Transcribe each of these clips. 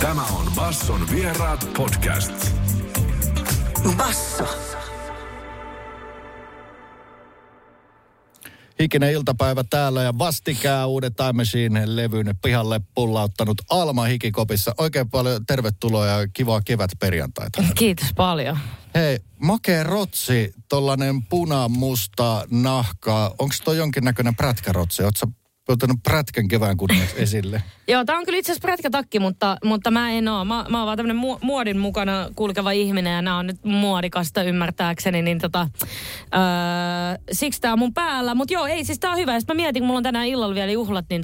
Tämä on Basson Vieraat Podcast. Basso. Hikinen iltapäivä täällä ja vastikään uuden Time Machine levyn pihalle pullauttanut Alma Hikikopissa. Oikein paljon tervetuloa ja kivaa kevätperjantaita. Kiitos paljon. Hei, makea rotsi, tollanen puna-musta nahka. Onko toi jonkinnäköinen prätkärotsi? Oletko ottanut prätkän kevään kunniaksi esille? Joo, tää on kyllä itse asiassa prätkätakki, mutta mä en oo. Mä oon vaan tämmönen muodin mukana kulkeva ihminen ja nää on nyt muodikasta ymmärtääkseni, niin siksi tää on mun päällä. Mut joo, ei, siis tää on hyvä. Ja sit mä mietin, kun mulla on tänään illalla vielä juhlat, niin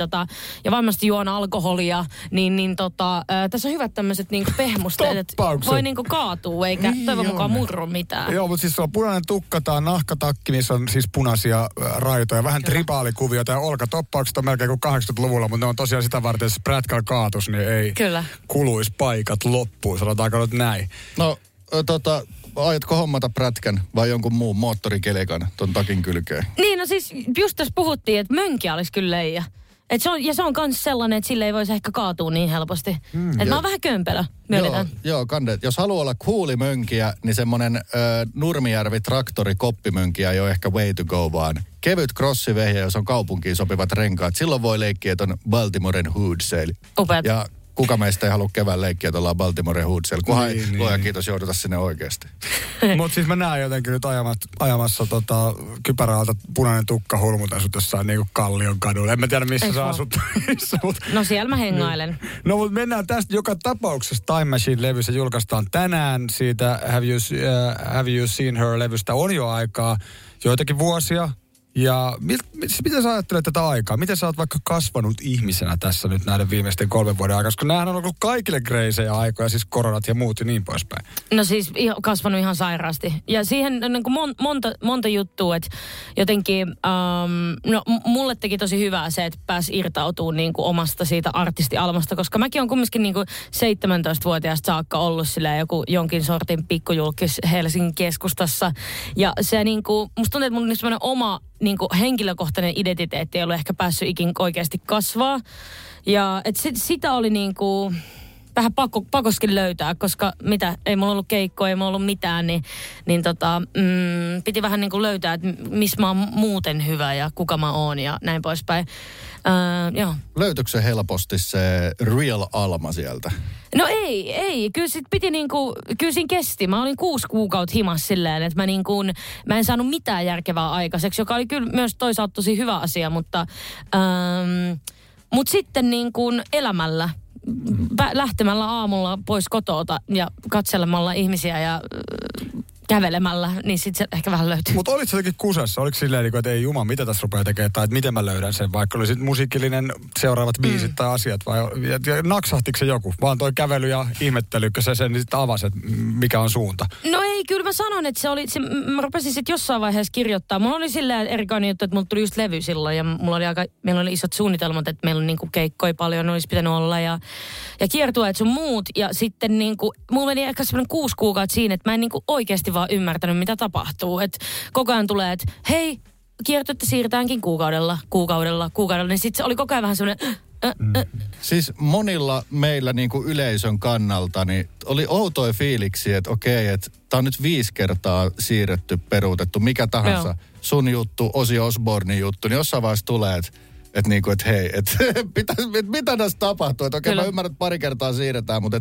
ja varmasti juon alkoholia, tässä on hyvät tämmöset niinku pehmusteet, että voi niinku kaatuu, eikä niin toivon mukaan murru mitään. Joo, mut siis se on punainen tukka, tää on nahkatakki, missä on siis punaisia raitoja, vähän tribaalikuviota ja olkatoppauksia. On melkein kuin 80-luvulla, mutta ne on tosiaan sitä varten, että prätkällä kaatus, niin ei kuluisi paikat loppuun. Sanotaanko nyt näin. No, aiotko hommata prätkän vai jonkun muun moottorikelekan ton takin kylkeen? Niin, no siis just tässä puhuttiin, että mönkiä olisi kyllä leijä. Se on kans sellainen, että sille ei voisi ehkä kaatua niin helposti. Mä oon vähän kömpelö, myönnetään. Joo, jos haluaa olla cooli-mönkiä, niin semmonen Nurmijärvi-traktori-koppimönkiä ei ole ehkä way to go, vaan kevyt crossivehjä, jos on kaupunkiin sopivat renkaat. Silloin voi leikkiä ton Baltimoren Hoodsail. Upeat. Ja kuka meistä ei halua kevään leikkiä tuolla Baltimoren Hoodsail, kunhan niin. Luoja kiitos jouduta sinne oikeasti. Mutta siis mä näen jotenkin nyt ajamassa kypärältä punainen tukka hulmutan sut jossain niinku Kallion kadulla. En mä tiedä missä sä asut. No siellä mä hengailen. No mut mennään tästä joka tapauksessa. Time Machine-levyssä julkaistaan tänään. Siitä Have You Seen Her-levystä on jo aikaa joitakin vuosia. Ja miten sä ajattelet tätä aikaa? Miten sä oot vaikka kasvanut ihmisenä tässä nyt näiden viimeisten 3 vuoden aikaa? Koska näähän on ollut kaikille greisejä aikoja, siis koronat ja muut ja niin poispäin. No siis kasvanut ihan sairaasti. Ja siihen niin kuin monta juttua, että jotenkin, mulle teki tosi hyvää se, että pääsi irtautumaan niin kuin omasta siitä artistialmasta, koska mäkin on kumminkin niin kuin 17-vuotiaasta saakka ollut silleen jonkin sortin pikkujulkis Helsingin keskustassa. Ja se niin kuin, musta tuntuu, että mun sellainen oma niinku henkilökohtainen identiteetti ei ollut ehkä päässyt ikin oikeasti kasvaa. Ja et sitä oli niinku vähän pakoskin löytää, koska ei mulla ollut keikkoa, ei mulla ollut mitään, niin piti vähän niinku löytää, että missä mä oon muuten hyvä ja kuka mä oon ja näin poispäin. Löytyykö se helposti se real Alma sieltä? No ei. Kyllä sit piti kyllä siinä kesti. Mä olin 6 kuukautta himas silleen, että mä en saanut mitään järkevää aikaiseksi, joka oli kyllä myös toisaalta tosi hyvä asia, mutta mut sitten elämällä. Lähtemällä aamulla pois kotoota ja katselemalla ihmisiä ja kävelemällä, niin sitten se ehkä vähän löytyy. Mutta olit jotenkin kusessa? Oliko silleen, että ei juma, mitä tässä rupeaa tekemään, tai että miten mä löydän sen, vaikka oli sitten musiikillinen seuraavat biisit tai asiat, vai naksahtiko se joku? Vaan toi kävely ja ihmettely, kun sä sen niin sitten avasit, mikä on suunta? No ei, kyllä mä sanon, että mä rupesin sitten jossain vaiheessa kirjoittaa. Mulla oli silleen erikoinen juttu, että mulla tuli just levy silloin, ja meillä oli isot suunnitelmat, että meillä on keikkoja paljon, olisi pitänyt olla, ja kiertueet sun muut, ja sitten mulla meni ehkä semmoinen 6 kuukautta siinä, että mä en oikeasti vaan ymmärtänyt, mitä tapahtuu. Et koko ajan tulee, että hei, kiertuetta siirtäänkin kuukaudella, niin sitten se oli koko ajan vähän semmoinen. Siis monilla meillä yleisön kannalta niin oli outoja fiiliksi, että okei, että tää on nyt 5 kertaa siirretty, peruutettu, mikä tahansa. Joo. Sun juttu, Ozzy Osbournen juttu, niin jossain vaiheessa tulee, että mitä tässä tapahtuu? Että okei, mä ymmärrän, että 2 kertaa siirretään, mutta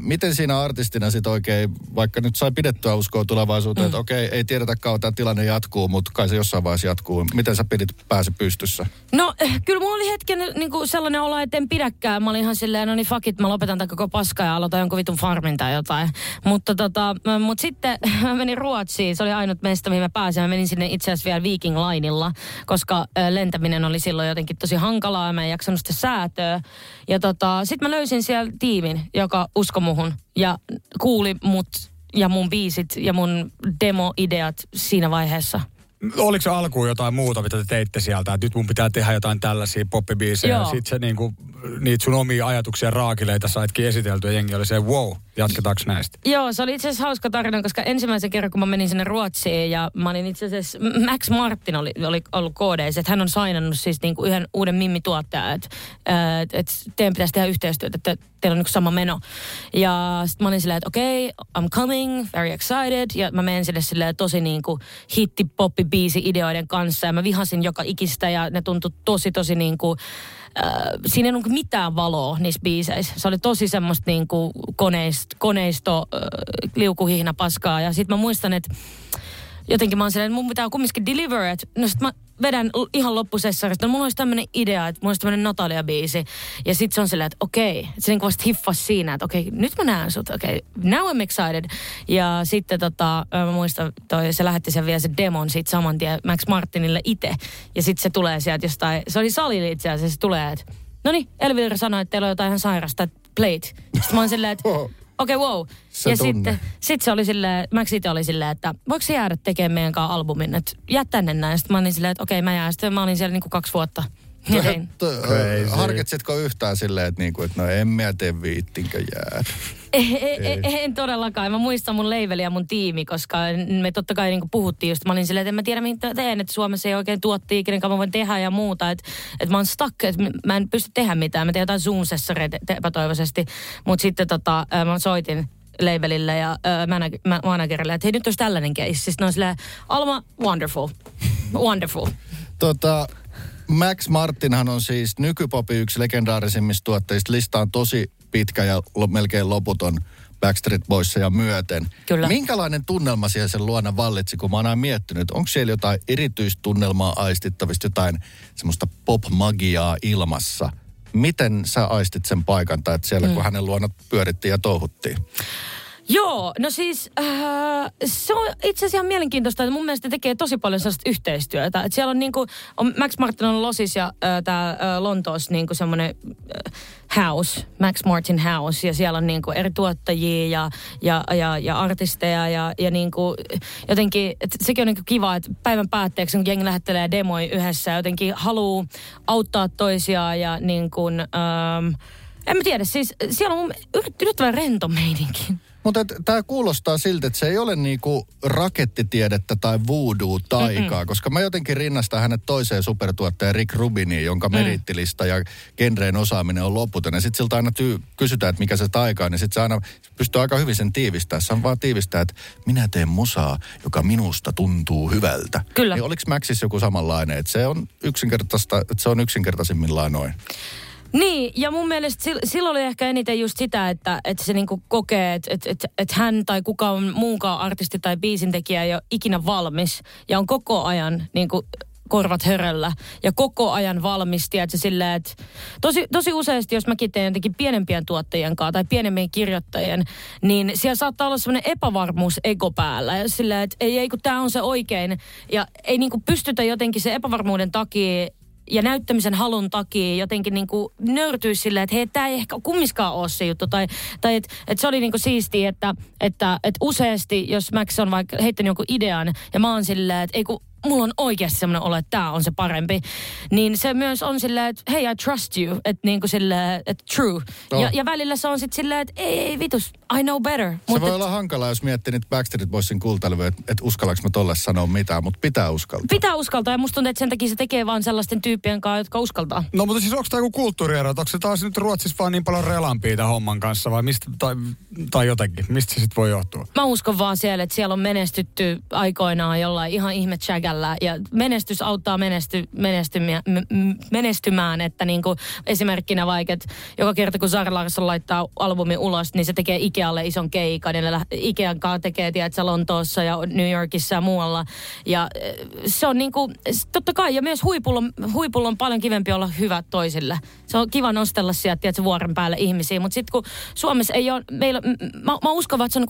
miten siinä artistina sitten oikein, vaikka nyt sai pidettyä uskoa tulevaisuuteen, että okei, ei tiedetä kauan tämä tilanne jatkuu, mutta kai se jossain vaiheessa jatkuu. Miten sä pidit pääsi pystyssä? No, kyllä mulla oli hetken sellainen olo, että en pidäkään. Mä olin ihan silleen, no niin fuck it, mä lopetan tämän koko paskaa ja aloitan jonkun vitun farmin tai jotain. Mutta sitten mä menin Ruotsiin, se oli ainut meistä, mihin mä pääsin. Mä menin sinne itse asiassa vielä Viking Linella, koska lentäminen oli silloin oli jotenkin tosi hankalaa, mä en jaksanut sitä säätöä. Ja sitten mä löysin siellä tiimin, joka uskoi muhun ja kuuli mut ja mun biisit ja mun demoideat siinä vaiheessa. Oliko se alkuun jotain muuta, mitä te teitte sieltä? Et nyt mun pitää tehdä jotain tällaisia poppibiisejä. Joo. Ja sit se niinku, niitä sun omia ajatuksia raakileita saitkin esiteltyä. Jengi oli se, wow, jatketaanko näistä? Joo, se oli itse asiassa hauska tarina, koska ensimmäisen kerran, kun mä menin sinne Ruotsiin ja mä olin itse asiassa, Max Martin oli ollut KDs, että hän on sainannut siis niinku yhden uuden mimmituottajan, että teidän pitäisi tehdä yhteistyötä, että teillä on yksi sama meno. Ja sit mä olin silleen, että okei, okay, I'm coming, very excited. Ja mä menin sinne silleen tosi niinku hitti-poppi biisi-ideoiden kanssa ja mä vihasin joka ikistä ja ne tuntui tosi niinku, siinä ei ollut mitään valoa niissä biiseissä. Se oli tosi semmoista niinku koneisto, liukuhihna paskaa ja sit mä muistan, että jotenkin mä oon silleen, että mun pitää kumminkin deliver, että no sit mä vedän ihan loppusessarista, no mulla olisi tämmönen idea, että mulla olisi tämmönen Natalia-biisi. Ja sit se on silleen, että okei, okay. Se niinku vasta hiffasi siinä, että okei, okay, nyt mä näen sut, okei, okay, now I'm excited. Ja sitten mä muistan, se lähetti sen vielä se demon siitä saman tien Max Martinille itse. Ja sit se tulee sieltä jostain, se oli salille itse asiassa, se tulee, että noniin, Elvira sanoi, että teillä on jotain ihan sairasta, plate. Sit mä oon silleen, että okei, okay, wow. Se ja sitten se oli silleen, Max itse oli silleen, että voiko se jäädä tekemään meidän kanssa albumin, että jää tänne näin. Sitten mä olin silleen, että okei, okay, mä jään. Sitten mä olin siellä niinku 2 vuotta. Harkitsitko yhtään silleen, että niinku, et no en mä tee viittinkö jäädä? En todellakaan. Mä muistan mun leiveli ja mun tiimi, koska me totta kai niinku puhuttiin just. Mä olin silleen, että en mä tiedä mitä teen, että Suomessa ei oikein tuottia, kenenkaan mä voin tehdä ja muuta. Että mä oon stuck, että mä en pysty tehdä mitään. Mä teen jotain Zoom-sessareita epätoivoisesti. Mutta sitten mä soitin labelille ja managerille, että hei nyt olisi tällainen case. Siis ne on silleen, Alma, wonderful. Max Martinhan on siis nykypopi yksi legendaarisimmista tuottajista. Lista on tosi pitkä ja melkein loputon Backstreet Boysia myöten. Kyllä. Minkälainen tunnelma siellä sen luona vallitsi, kun mä oon aina miettinyt, onko siellä jotain erityistunnelmaa aistittavista, jotain semmoista pop-magiaa ilmassa? Miten sä aistit sen paikan, tai että siellä kun hänen luonat pyörittiin ja touhuttiin? Joo, no siis se on itse asiassa ihan mielenkiintoista, että mun mielestä tekee tosi paljon sellaista yhteistyötä. Että siellä on niinku, Max Martin on Losis ja tää Lontoossa niinku semmonen house, Max Martin House. Ja siellä on niinku eri tuottajia ja artisteja ja niinku jotenkin, että sekin on niinku kiva, että päivän päätteeksi kun jengi lähettelee demoi yhdessä ja jotenkin haluu auttaa toisiaan ja niinku, en mä tiedä, siis siellä on yllättävän rento meininkin. Mutta tämä kuulostaa siltä, että se ei ole niinku rakettitiedettä tai voodoo-taikaa, koska mä jotenkin rinnastan hänet toiseen supertuottajan Rick Rubiniin, jonka merittilista ja genreen osaaminen on loputon. Ja sitten siltä aina kysytään, että mikä se taika on, niin sitten se aina pystyy aika hyvin sen tiivistämään. Se on vaan tiivistää, että minä teen musaa, joka minusta tuntuu hyvältä. Kyllä. Niin oliko Maxissa joku samanlainen, että se on yksinkertaisimmillaan noin? Niin, ja mun mielestä silloin oli ehkä eniten just sitä, että se niinku kokee, että hän tai kukaan muukaan artisti tai biisintekijä ei ole ikinä valmis ja on koko ajan niinku korvat höröllä ja koko ajan valmisti, että se silleen, että tosi useasti, jos mäkin teen jotenkin pienempien tuottajien kanssa tai pienemmien kirjoittajien, niin siellä saattaa olla semmoinen epävarmuus ego päällä ja silleen, että ei kun tää on se oikein ja ei niinku pystytä jotenkin sen epävarmuuden takia ja näyttämisen halun takia jotenkin niinku nöyrtyy silleen, että hei, tää ei ehkä kummiskaan ole se juttu. Tai että et se oli niinku siistiä, että useasti, jos Max on vaikka heittänyt jonkun idean, ja mä oon silleen, että ei kun mulla on oikeasti semmoinen olo, että tää on se parempi. Niin se myös on silleen, että hei, I trust you. Että niinku silleen, että true. No. Ja välillä se on sit silleen, että ei vitus, I know better. Se voi olla hankalaa, jos miettii nyt Backstreet Boysin kultalevyä, että uskallanko mä tolle sanoa mitään, mutta pitää uskaltaa. Pitää uskaltaa, ja musta tuntuu, että sen takia se tekee vaan sellaisten tyyppien kanssa, jotka uskaltaa. No mutta siis onko tää joku kulttuuriero? Onko se taas nyt Ruotsissa vaan niin paljon relampia tämän homman kanssa, vai mistä, tai jotenkin, mistä se sit voi johtua? Mä uskon vaan siellä, että siellä on menestytty aikoinaan jollain ihan ihme-chagalla. Ja menestys auttaa menestymään, että niinku esimerkkinä vaikka, että joka kerta kun Zara Larsson laittaa albumin ulos, niin se tekee Ikealle ison keikan. Ja Ikean kanssa tekee, tiedätkö, Lontoossa ja New Yorkissa ja muualla. Ja se on niinku, totta kai, ja myös huipulla on paljon kivempi olla hyvä toisille. Se on kiva nostella sieltä, tiedätkö, vuoren päälle ihmisiä. Mutta sitten kun Suomessa ei ole, meillä, mä uskon, että se on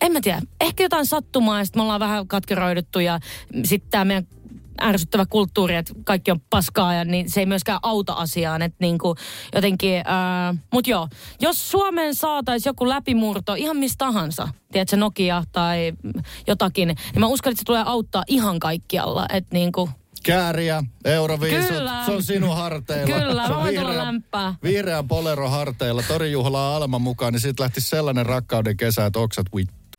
en mä tiedä, ehkä jotain sattumaa ja sitten me ollaan vähän katkeroiduttu ja sitten tämä meidän ärsyttävä kulttuuri, että kaikki on paskaa ja niin se ei myöskään auta asiaan. Että niin kuin jotenkin, mut joo, jos Suomeen saataisiin joku läpimurto ihan mistä tahansa, tiedätkö Nokia tai jotakin, niin mä uskon, että se tulee auttaa ihan kaikkialla, että niin kuin... Kääriä, euroviisut, kyllä. Se on sinun harteilla. Kyllä, se on vihreä polero harteilla. Torijuhlaa Alma mukaan, niin siitä lähti sellainen rakkauden kesä, että oksat vittu.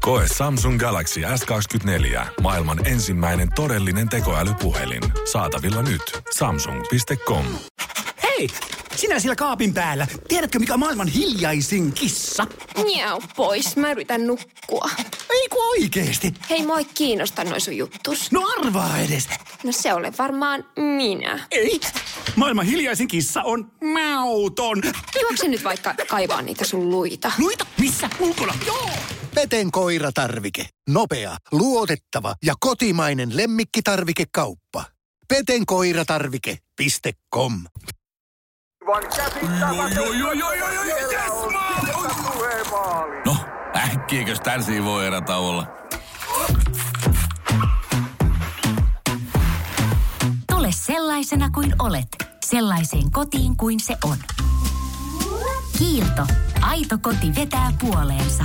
Koe Samsung Galaxy S24, maailman ensimmäinen todellinen tekoälypuhelin. Saatavilla nyt. Samsung.com. Hei! Sinä siellä kaapin päällä. Tiedätkö, mikä on maailman hiljaisin kissa? Miau pois, mä yritän nukkua. Eiku oikeesti? Hei, moi kiinnostaa noi sun juttus. No arvaa edes. No se ole varmaan minä. Ei. Maailman hiljaisin kissa on mauton. Juokse nyt vaikka kaivaa niitä sun luita. Luita? Missä? Ulkona? Joo! Peten koiratarvike. Nopea, luotettava ja kotimainen lemmikkitarvikekauppa. Petenkoiratarvike.com. No, äkkiäkös tän siivoo erätauolla? Tule sellaisena kuin olet, sellaiseen kotiin kuin se on. Kiilto. Aito koti vetää puoleensa.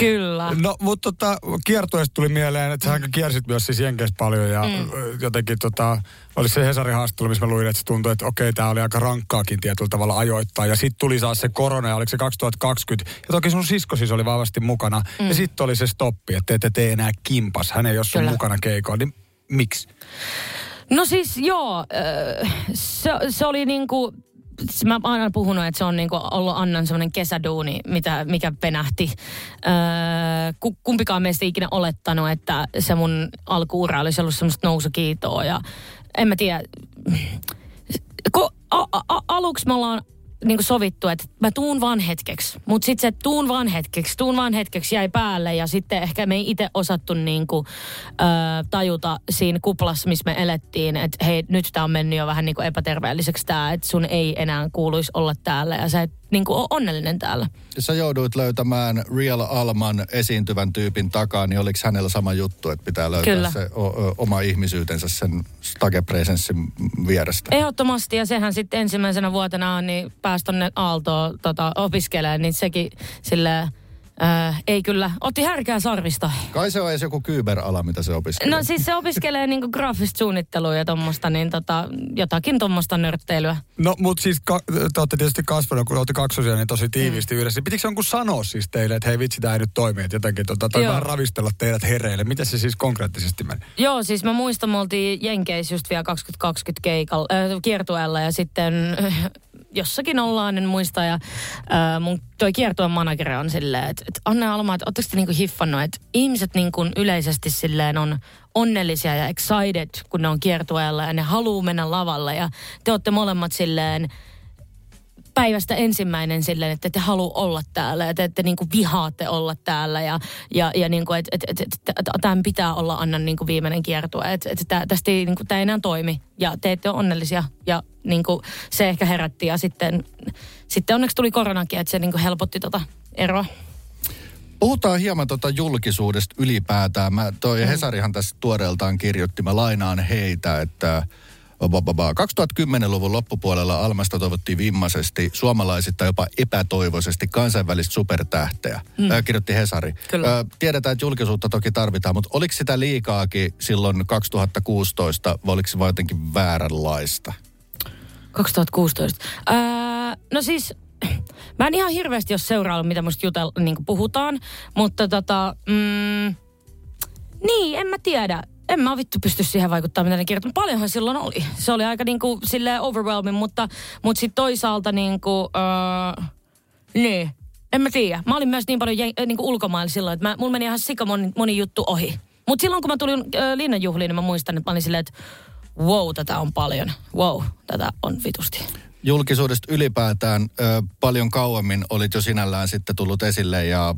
Kyllä. No, mutta kiertueesta tuli mieleen, että sä kiersit myös siis Jenkeissä paljon ja jotenkin oli se Hesarin haastattelu, missä mä luin, että se tuntui, että okei, tää oli aika rankkaakin tietyllä tavalla ajoittaa. Ja sit tuli taas se korona ja oliko se 2020. Ja toki sun sisko siis oli vahvasti mukana. Ja sit oli se stoppi, että te tee enää kimpas. Hän ei ole sun mukana keikoon, niin miksi? No siis joo, se oli niinku... Mä oon aina puhunut, että se on niinku ollut Annan semmoinen kesäduuni, mikä penähti. Kumpikaan meistä ei ikinä olettanut, että se mun alkuura olisi ollut semmoista nousukiitoa. Ja en mä tiedä. Aluksi me ollaan niinku sovittu, että mä tuun vaan hetkeksi. Mutta sitten se tuun vaan hetkeksi jäi päälle. Ja sitten ehkä me ei itse osattu niinku, tajuta siinä kuplassa, missä me elettiin. Että hei, nyt tää on mennyt jo vähän niinku epäterveelliseksi tää. Että sun ei enää kuuluisi olla täällä. Ja sä et niinku ole onnellinen täällä. Sä jouduit löytämään Real Alman esiintyvän tyypin takaa. Niin oliks hänellä sama juttu, että pitää löytää kyllä se oma ihmisyytensä sen stagepresenssin vierestä? Ehdottomasti. Ja sehän sitten ensimmäisenä vuotena on niin... pääsi tuonne Aaltoon opiskelemaan, niin sekin silleen, ei kyllä, otti härkää sarvista. Kai se on edes joku kyberala, mitä se opiskelee. No siis se opiskelee niinku graafista suunnittelua ja tommosta, niin jotakin tommosta nörtteilyä. No mut siis te olette tietysti kasvanut, kun olette kaksosia, niin tosi tiiviisti yhdessä. Pitikö se jonkun sanoa siis teille, että hei vitsi, tää ei nyt toimi, että jotenkin tai vähän ravistella teidät hereille. Miten se siis konkreettisesti meni? Joo, siis mä muistan, me oltiin Jenkeissä just vielä 2020 kiertueella ja sitten... jossakin ollaan, en muista, ja mun toi kiertuen manageri on silleen, että Anna ja Alma, että ootteko te niinku hiffannut, että ihmiset niinku yleisesti silleen on onnellisia ja excited, kun ne on kiertueella, ja ne haluu mennä lavalle, ja te ootte molemmat silleen päivästä ensimmäinen silleen, että te haluu olla täällä, ja te ette niinku vihaatte olla täällä, ja niinku, että tämän pitää olla Annan niinku viimeinen kiertue, että tästä ei, niinku, tää ei enää toimi, ja te ette ole onnellisia, ja niinku se ehkä herätti ja sitten onneksi tuli koronakin, että se niinku helpotti eroa. Puhutaan hieman julkisuudesta ylipäätään. Hesarihan tässä tuoreeltaan kirjoitti, mä lainaan heitä, että 2010-luvun loppupuolella Almasta toivottiin vimmaisesti, suomalaisittain jopa epätoivoisesti kansainvälistä supertähteä, kirjoitti Hesari. Tiedetään, että julkisuutta toki tarvitaan, mutta oliko sitä liikaakin silloin 2016 vai oliko se vain jotenkin vääränlaista? 2016. No siis, mä en ihan hirveästi ole seuraillut, mitä musta niin puhutaan, mutta Niin, en mä tiedä. En mä vittu pysty siihen vaikuttaa, mitä ne kirjoittaa. Paljonhan silloin oli. Se oli aika niinku silleen overwhelming, mutta sit toisaalta niinku... niin, en mä tiedä. Mä olin myös niin paljon niinku ulkomailla silloin, että mulla meni ihan moni juttu ohi. Mut silloin kun mä tulin Linnan juhliin, niin mä muistan, että mä olin silleen, että wow, tätä on paljon. Wow, tätä on vitusti. Julkisuudesta ylipäätään paljon kauemmin olit jo sinällään sitten tullut esille ja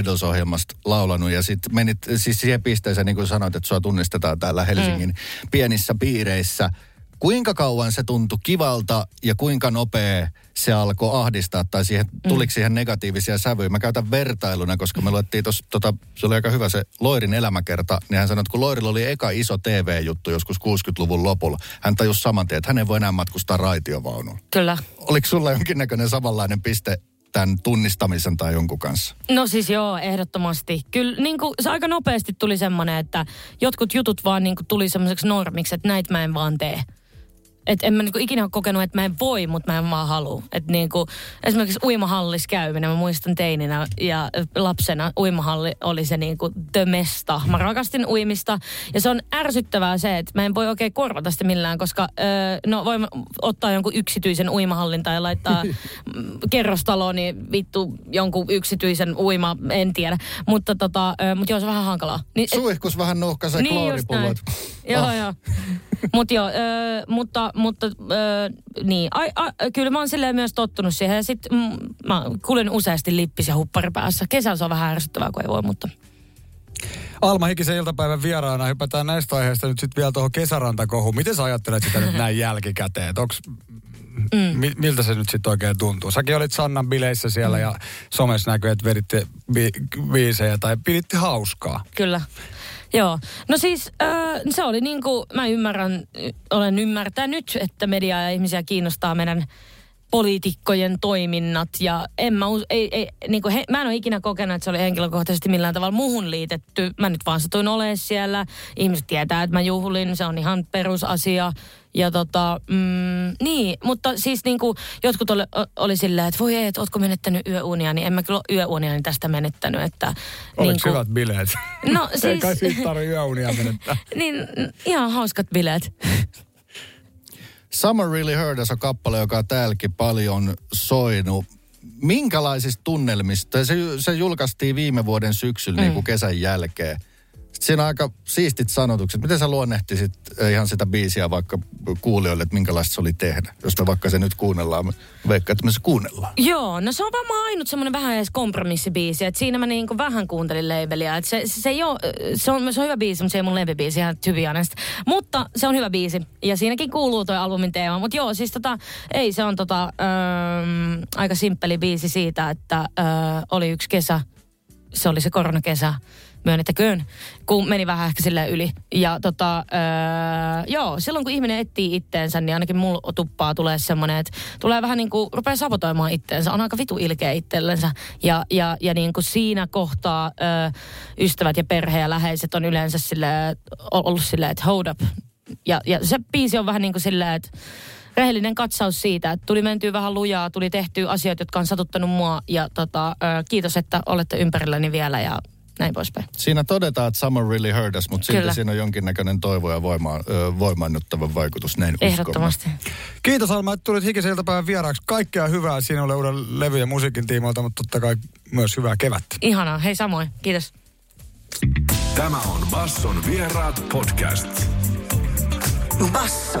Idols-ohjelmasta laulanut. Ja sitten menit siis siihen pisteeseen, niin kuin sanoit, että sua tunnistetaan täällä Helsingin pienissä piireissä. Kuinka kauan se tuntui kivalta ja kuinka nopea se alkoi ahdistaa tai siihen, tuliko siihen negatiivisia sävyjä? Mä käytän vertailuna, koska me luettiin tuossa, se oli aika hyvä se Loirin elämäkerta, niin hän sanoi, että kun Loirilla oli eka iso TV-juttu joskus 60-luvun lopulla, hän tajusi saman tien, että hän ei voi enää matkustaa raitiovaunulla. Kyllä. Oliko sulla jonkinnäköinen samanlainen piste tämän tunnistamisen tai jonkun kanssa? No siis joo, ehdottomasti. Kyllä niin kuin, se aika nopeasti tuli semmoinen, että jotkut jutut vaan niin kuin, tuli semmoiseksi normiksi, että näitä mä en vaan tee. Että en mä niinku ikinä ole kokenut, että mä en voi, mutta mä en vaan halua. Että niinku, esimerkiksi uimahallis käyminen, mä muistan teininä ja lapsena uimahalli oli se niinku the mesta. Mä rakastin uimista ja se on ärsyttävää se, että mä en voi oikein korvata sitä millään, koska no voi ottaa jonkun yksityisen uimahallin tai laittaa kerrostaloon, niin vittu jonkun yksityisen uima, en tiedä. Mutta mut joo, se on vähän hankalaa. Niin, suihkus vähän nuhkaisee niin klooripullot. Joo, joo. Kyllä mä oon silleen myös tottunut siihen. Ja sit mä kuulen useasti lippis ja huppari päässä. Kesällä se on vähän ärsyttävää, kun ei voi, mutta... Alma Hikisen iltapäivän vieraana. Hypätään näistä aiheista nyt sitten vielä tuohon kesärantakohuun. Miten sä ajattelet sitä nyt näin jälkikäteen? Onks, miltä se nyt sitten oikein tuntuu? Säkin olit Sannan bileissä siellä ja somessa näkyy, että veditte biisejä tai piditte hauskaa. Kyllä. Joo, no siis se oli niin kuin, mä olen ymmärtänyt, että mediaa ja ihmisiä kiinnostaa meidän poliitikkojen toiminnat ja mä en ole ikinä kokenut, että se oli henkilökohtaisesti millään tavalla muhun liitetty. Mä nyt vaan satuin olemaan siellä, ihmiset tietää, että mä juhlin, se on ihan perusasia. Ja niin, mutta siis niinku jotkut oli silleen, että voi ei, että ootko menettänyt yöunia, niin en mä kyllä ole yöuniani tästä menettänyt, että... Oliko niin hyvät bileet? No siis... Ei kai siitä tarvitse yöunia menettää. Niin, ihan hauskat bileet. Summer Really Hurt Us on kappale, joka on täälläkin paljon soinut. Minkälaisista tunnelmista? Se julkaistiin viime vuoden syksyllä niin kuin kesän jälkeen. Siinä on aika siistit sanotukset. Miten sä luonnehtisit ihan sitä biisiä vaikka kuulijoille, että minkälaista se oli tehdä? Jos me vaikka se nyt kuunnellaan, veikkaan, että me se kuunnellaan. Joo, no se on varmaan ainut semmoinen vähän edes kompromissibiisi. Että siinä mä niinku vähän kuuntelin labeliä. Että se on hyvä biisi, mutta se ei mun lempibiisi ihan hyvin ainaista. Mutta se on hyvä biisi. Ja siinäkin kuuluu toi albumin teema. Mutta joo, siis se on aika simppeli biisi siitä, että oli yksi kesä. Se oli se koronakesä. Myönnettäköön, kun meni vähän ehkä silleen yli. Ja joo, silloin kun ihminen etsii itteensä, niin ainakin mulla tuppaa tulee semmoinen, että tulee vähän niin kuin, rupeaa sabotoimaan itteensä. On aika vitu ilkeä itsellensä. Ja niin kuin siinä kohtaa ystävät ja perhe ja läheiset on yleensä silleen, ollut silleen, että hold up. Ja se biisi on vähän niin kuin silleen, että rehellinen katsaus siitä, että tuli mentyä vähän lujaa, tuli tehtyä asioita, jotka on satuttanut mua. Ja kiitos, että olette ympärilläni vielä ja... Näin poispäin. Siinä todetaan, että Summer Really Hurt Us, mutta silti siinä on jonkinnäköinen toivo ja voimaannuttava vaikutus. Näin ehdottomasti. Uskomme. Kiitos Alma, että tulit Hikisen iltapäivän vieraaksi. Kaikkea hyvää sinulle uuden levy- ja musiikin tiimoilta, mutta totta kai myös hyvää kevättä. Ihanaa. Hei samoin. Kiitos. Tämä on Basson Vieraat Podcast. Basso.